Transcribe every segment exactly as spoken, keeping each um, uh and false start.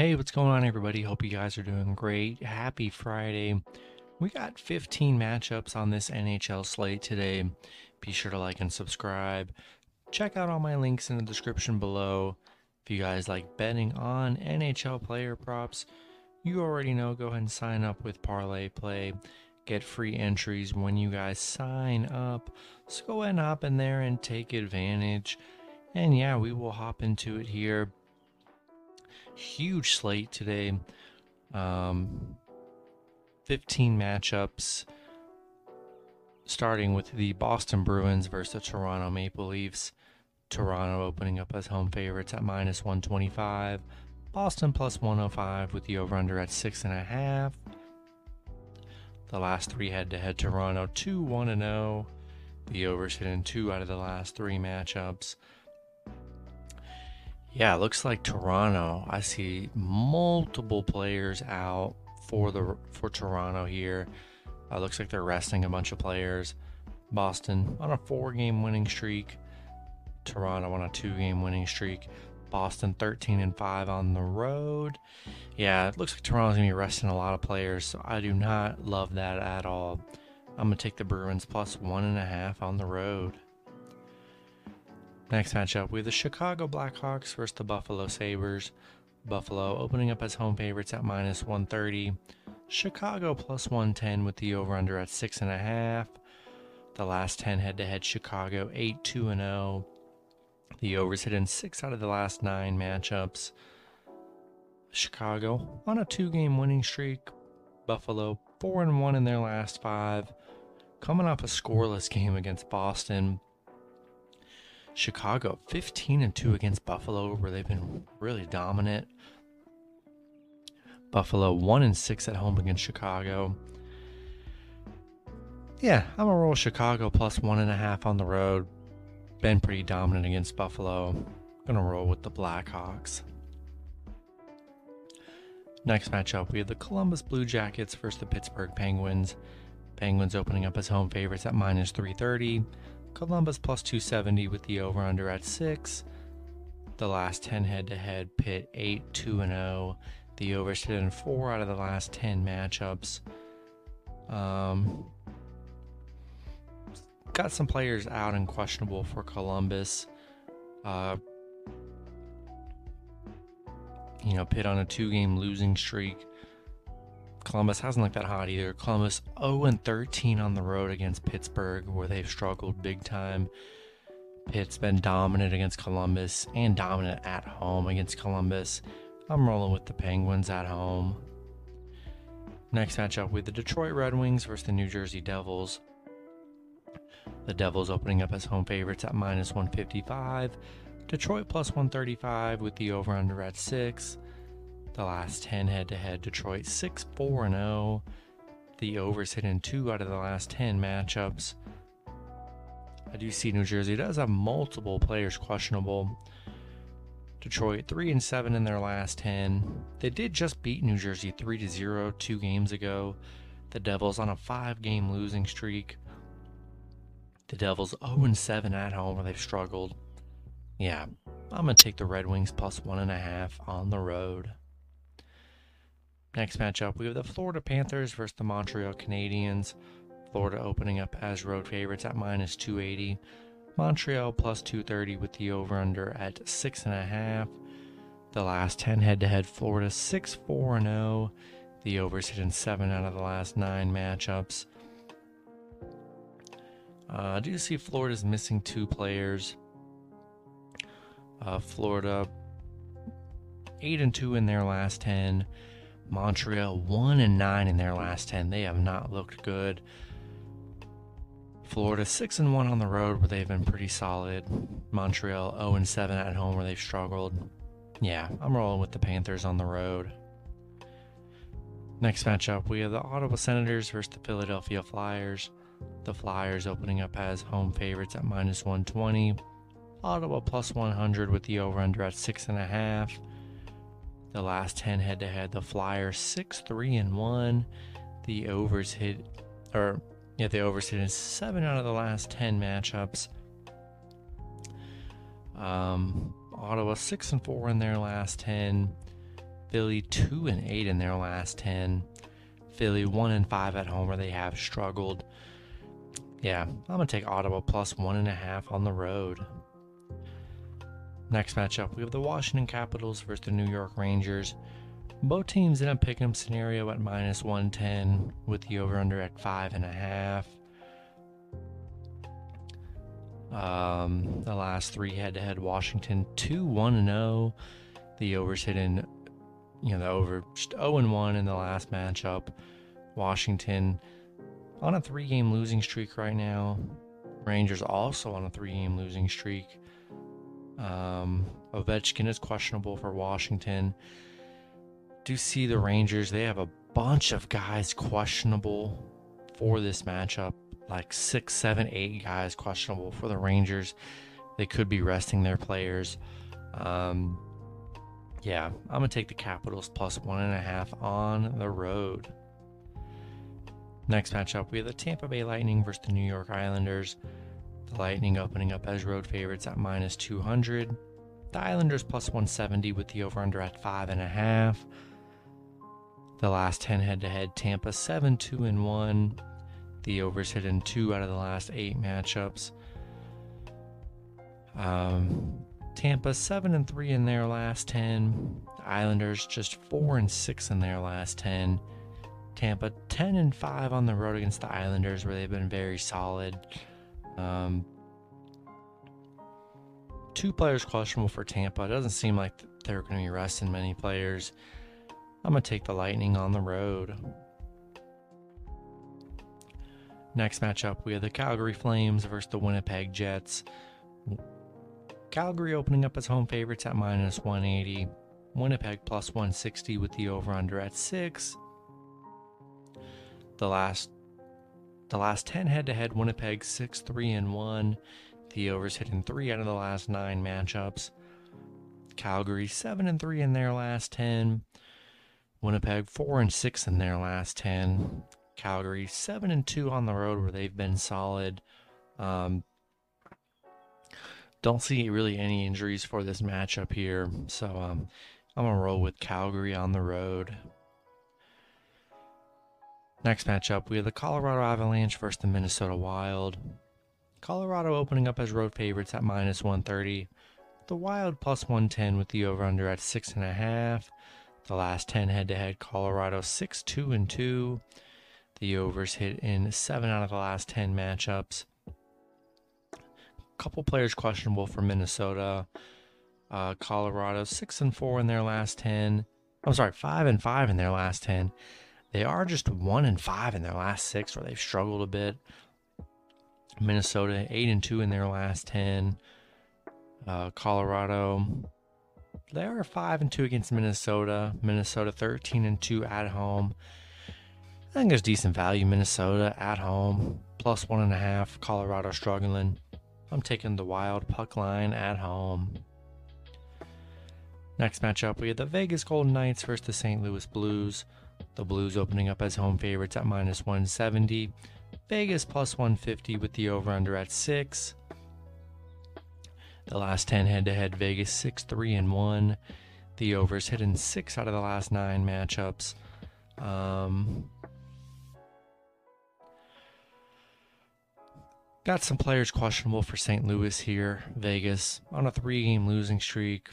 Hey, what's going on, everybody? Hope you guys are doing great. Happy Friday. We got fifteen matchups on this N H L slate today. Be sure to like and subscribe. Check out all my links in the description below. If you guys like betting on N H L player props, you already know, go ahead and sign up with Parlay Play. Get free entries when you guys sign up. So go ahead and hop in there and take advantage. And yeah, we will hop into it here. Huge slate today, um, fifteen matchups, starting with the Boston Bruins versus the Toronto Maple Leafs. Toronto opening up as home favorites at minus one twenty-five, Boston plus one oh five with the over-under at six point five. The last three head-to-head, Toronto two one oh, the overs hit in two out of the last three matchups. Yeah, it looks like Toronto. I see multiple players out for the for Toronto here. It uh, looks like they're resting a bunch of players. Boston on a four-game winning streak. Toronto on a two-game winning streak. Boston thirteen and five on the road. Yeah, it looks like Toronto's going to be resting a lot of players, so I do not love that at all. I'm going to take the Bruins plus one and a half on the road. Next matchup, we have the Chicago Blackhawks versus the Buffalo Sabres. Buffalo opening up as home favorites at minus one thirty. Chicago plus one ten with the over-under at six point five. The last ten head-to-head, Chicago eight two oh. The overs hit in six out of the last nine matchups. Chicago on a two-game winning streak. Buffalo four and one in their last five. Coming off a scoreless game against Boston. Chicago fifteen and two against Buffalo, where they've been really dominant. Buffalo one and six at home against Chicago. Yeah, I'm going to roll Chicago plus one and a half on the road. Been pretty dominant against Buffalo. Going to roll with the Blackhawks. Next matchup, we have the Columbus Blue Jackets versus the Pittsburgh Penguins. Penguins opening up as home favorites at minus three thirty. Columbus plus two seventy with the over-under at six. The last ten head-to-head, Pitt eight two oh. The overs hit in four out of the last ten matchups. Um, got some players out and questionable for Columbus. Uh, you know, Pitt on a two-game losing streak. Columbus hasn't looked that hot either. Columbus oh and thirteen on the road against Pittsburgh, where they've struggled big time. Pitt's been dominant against Columbus and dominant at home against Columbus. I'm rolling with the Penguins at home. Next matchup with the Detroit Red Wings versus the New Jersey Devils. The Devils opening up as home favorites at minus one fifty-five. Detroit plus one thirty-five with the over-under at six. The last ten head-to-head, Detroit six four oh. The overs hit in two out of the last ten matchups. I do see New Jersey does have multiple players questionable. Detroit three and seven in their last ten. They did just beat New Jersey three to zero two games ago. The Devils on a five-game losing streak. The Devils oh and seven at home, where they've struggled. Yeah, I'm going to take the Red Wings plus one and a half on the road. Next matchup, we have the Florida Panthers versus the Montreal Canadiens. Florida opening up as road favorites at minus two eighty. Montreal plus two thirty with the over-under at six point five. The last ten head-to-head, Florida six four oh. The overs hit in seven out of the last nine matchups. Uh, I do see Florida's missing two players. Uh, Florida eight and two in their last ten. Montreal one and nine in their last ten. They have not looked good. Florida six and one on the road, where they've been pretty solid. Montreal oh and seven at home, where they've struggled. Yeah, I'm rolling with the Panthers on the road. Next matchup, we have the Ottawa Senators versus the Philadelphia Flyers. The Flyers opening up as home favorites at minus one twenty. Ottawa plus one hundred with the over-under at six point five. The last ten head-to-head, the Flyers six three and one. The overs hit, or yeah, the overs hit in seven out of the last ten matchups. Um, Ottawa six and four in their last ten. Philly two and eight in their last ten. Philly one and five at home where they have struggled. Yeah, I'm gonna take Ottawa plus one and a half on the road. Next matchup, we have the Washington Capitals versus the New York Rangers. Both teams in a pick'em scenario at minus one ten with the over-under at five and a half. Um, the last three head-to-head, Washington two one and oh. The over's hidden, you know, the over just oh and one in the last matchup. Washington on a three-game losing streak right now. Rangers also on a three-game losing streak. Um, Ovechkin is questionable for Washington. Do see the Rangers, they have a bunch of guys questionable for this matchup, like six, seven, eight guys questionable for the Rangers. They could be resting their players. Um, yeah, I'm going to take the Capitals plus one and a half on the road. Next matchup, we have the Tampa Bay Lightning versus the New York Islanders. The Lightning opening up as road favorites at minus two hundred. The Islanders plus one seventy with the over-under at five and a half. The last ten head-to-head, Tampa seven two and one. The over's hit in two out of the last eight matchups. Um, Tampa seven and three in their last ten. The Islanders just four and six in their last ten. Tampa ten and five on the road against the Islanders, where they've been very solid. Um, two players questionable for Tampa. It doesn't seem like they're going to be resting many players. I'm going to take the Lightning on the road. Next matchup, we have the Calgary Flames versus the Winnipeg Jets. Calgary opening up as home favorites at minus one eighty. Winnipeg plus one sixty with the over-under at six. The last the last ten head-to-head, Winnipeg six three and one. The overs hitting three out of the last nine matchups. Calgary seven and three in their last ten. Winnipeg four and six in their last ten. Calgary seven and two on the road where they've been solid. Um, don't see really any injuries for this matchup here. So um, I'm going to roll with Calgary on the road. Next matchup, we have the Colorado Avalanche versus the Minnesota Wild. Colorado opening up as road favorites at minus one thirty. The Wild plus one ten with the over-under at six and a half. The last ten head-to-head, Colorado six two and two. The overs hit in seven out of the last ten matchups. A couple players questionable for Minnesota. Uh, Colorado six and four in their last ten. I'm sorry, five and five in their last ten. They are just one and five in their last six, where they've struggled a bit. Minnesota eight and two in their last ten. Uh, Colorado, they are five and two against Minnesota. Minnesota thirteen and two at home. I think there's decent value. Minnesota at home, plus one and a half. Colorado struggling. I'm taking the Wild puck line at home. Next matchup, we have the Vegas Golden Knights versus the Saint Louis Blues. The Blues opening up as home favorites at minus one seventy. Vegas plus one fifty with the over-under at six. The last ten head-to-head, Vegas six three and one. The overs hit in six out of the last nine matchups. Um, got some players questionable for Saint Louis here. Vegas on a three-game losing streak.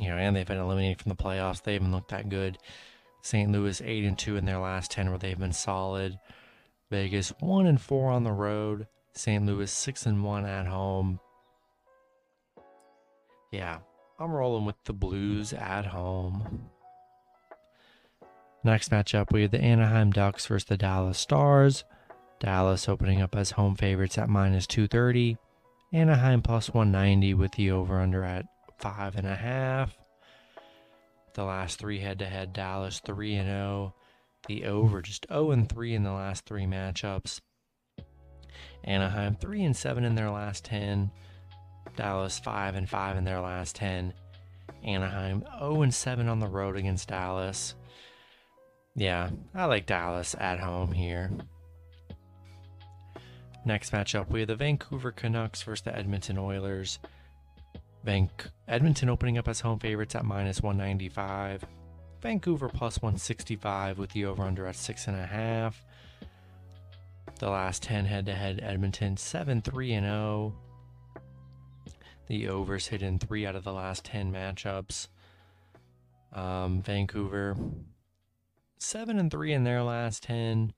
You know, and they've been eliminated from the playoffs. They haven't looked that good. Saint Louis eight and two in their last ten, where they've been solid. Vegas one and four on the road. Saint Louis six and one at home. Yeah, I'm rolling with the Blues at home. Next matchup, we have the Anaheim Ducks versus the Dallas Stars. Dallas opening up as home favorites at minus two thirty. Anaheim plus one ninety with the over-under at five and a half. The last three head-to-head, Dallas three and oh. The over just oh and three in the last three matchups. Anaheim three and seven in their last ten. Dallas five and five in their last ten. Anaheim oh and seven on the road against Dallas. Yeah, I like Dallas at home here. Next matchup, we have the Vancouver Canucks versus the Edmonton Oilers. Vancouver, Edmonton opening up as home favorites at minus one ninety-five. Vancouver plus one sixty-five with the over-under at six point five. The last ten head-to-head, Edmonton seven three and oh. The overs hit in three out of the last ten matchups. Um, Vancouver seven and three in their last ten.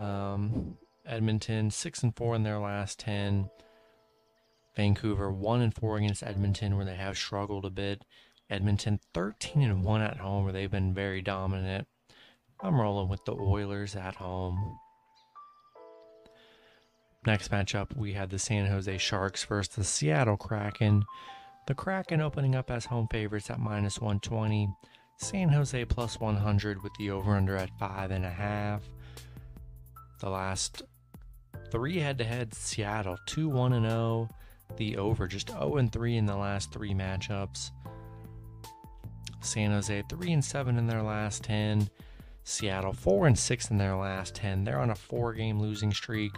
Um, Edmonton six and four in their last ten. Vancouver one and four against Edmonton, where they have struggled a bit. Edmonton thirteen and one at home, where they've been very dominant. I'm rolling with the Oilers at home. Next matchup, we had the San Jose Sharks versus the Seattle Kraken. The Kraken opening up as home favorites at minus one twenty. San Jose plus one hundred with the over-under at five point five. The last three head-to-head, Seattle two one and oh. The over just oh and three in the last three matchups. San Jose three and seven in their last ten. Seattle four and six in their last ten. They're on a four-game losing streak.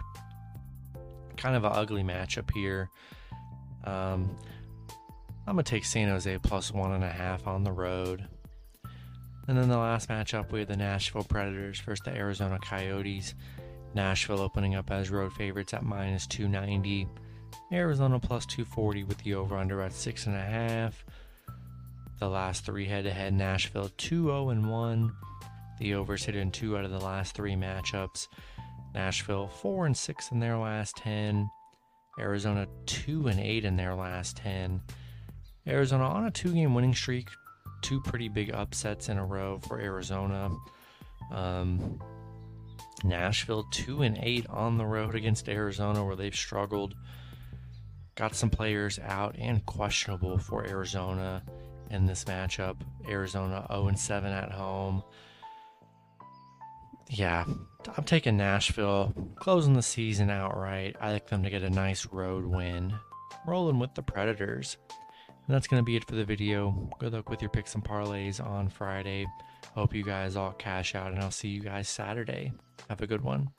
Kind of an ugly matchup here. Um, I'm going to take San Jose plus one and a half on the road. And then the last matchup, we had the Nashville Predators versus the Arizona Coyotes. Nashville opening up as road favorites at minus two ninety. Arizona plus two forty with the over-under at six and a half. The last three head-to-head, Nashville two oh and one. The overs hit in two out of the last three matchups. Nashville four and six in their last ten. Arizona two and eight in their last ten. Arizona on a two-game winning streak. Two pretty big upsets in a row for Arizona. Um, Nashville two and eight on the road against Arizona, where they've struggled. Got some players out and questionable for Arizona in this matchup. Arizona oh and seven at home. Yeah, I'm taking Nashville, closing the season outright. I like them to get a nice road win. Rolling with the Predators. And that's going to be it for the video. Good luck with your picks and parlays on Friday. Hope you guys all cash out, and I'll see you guys Saturday. Have a good one.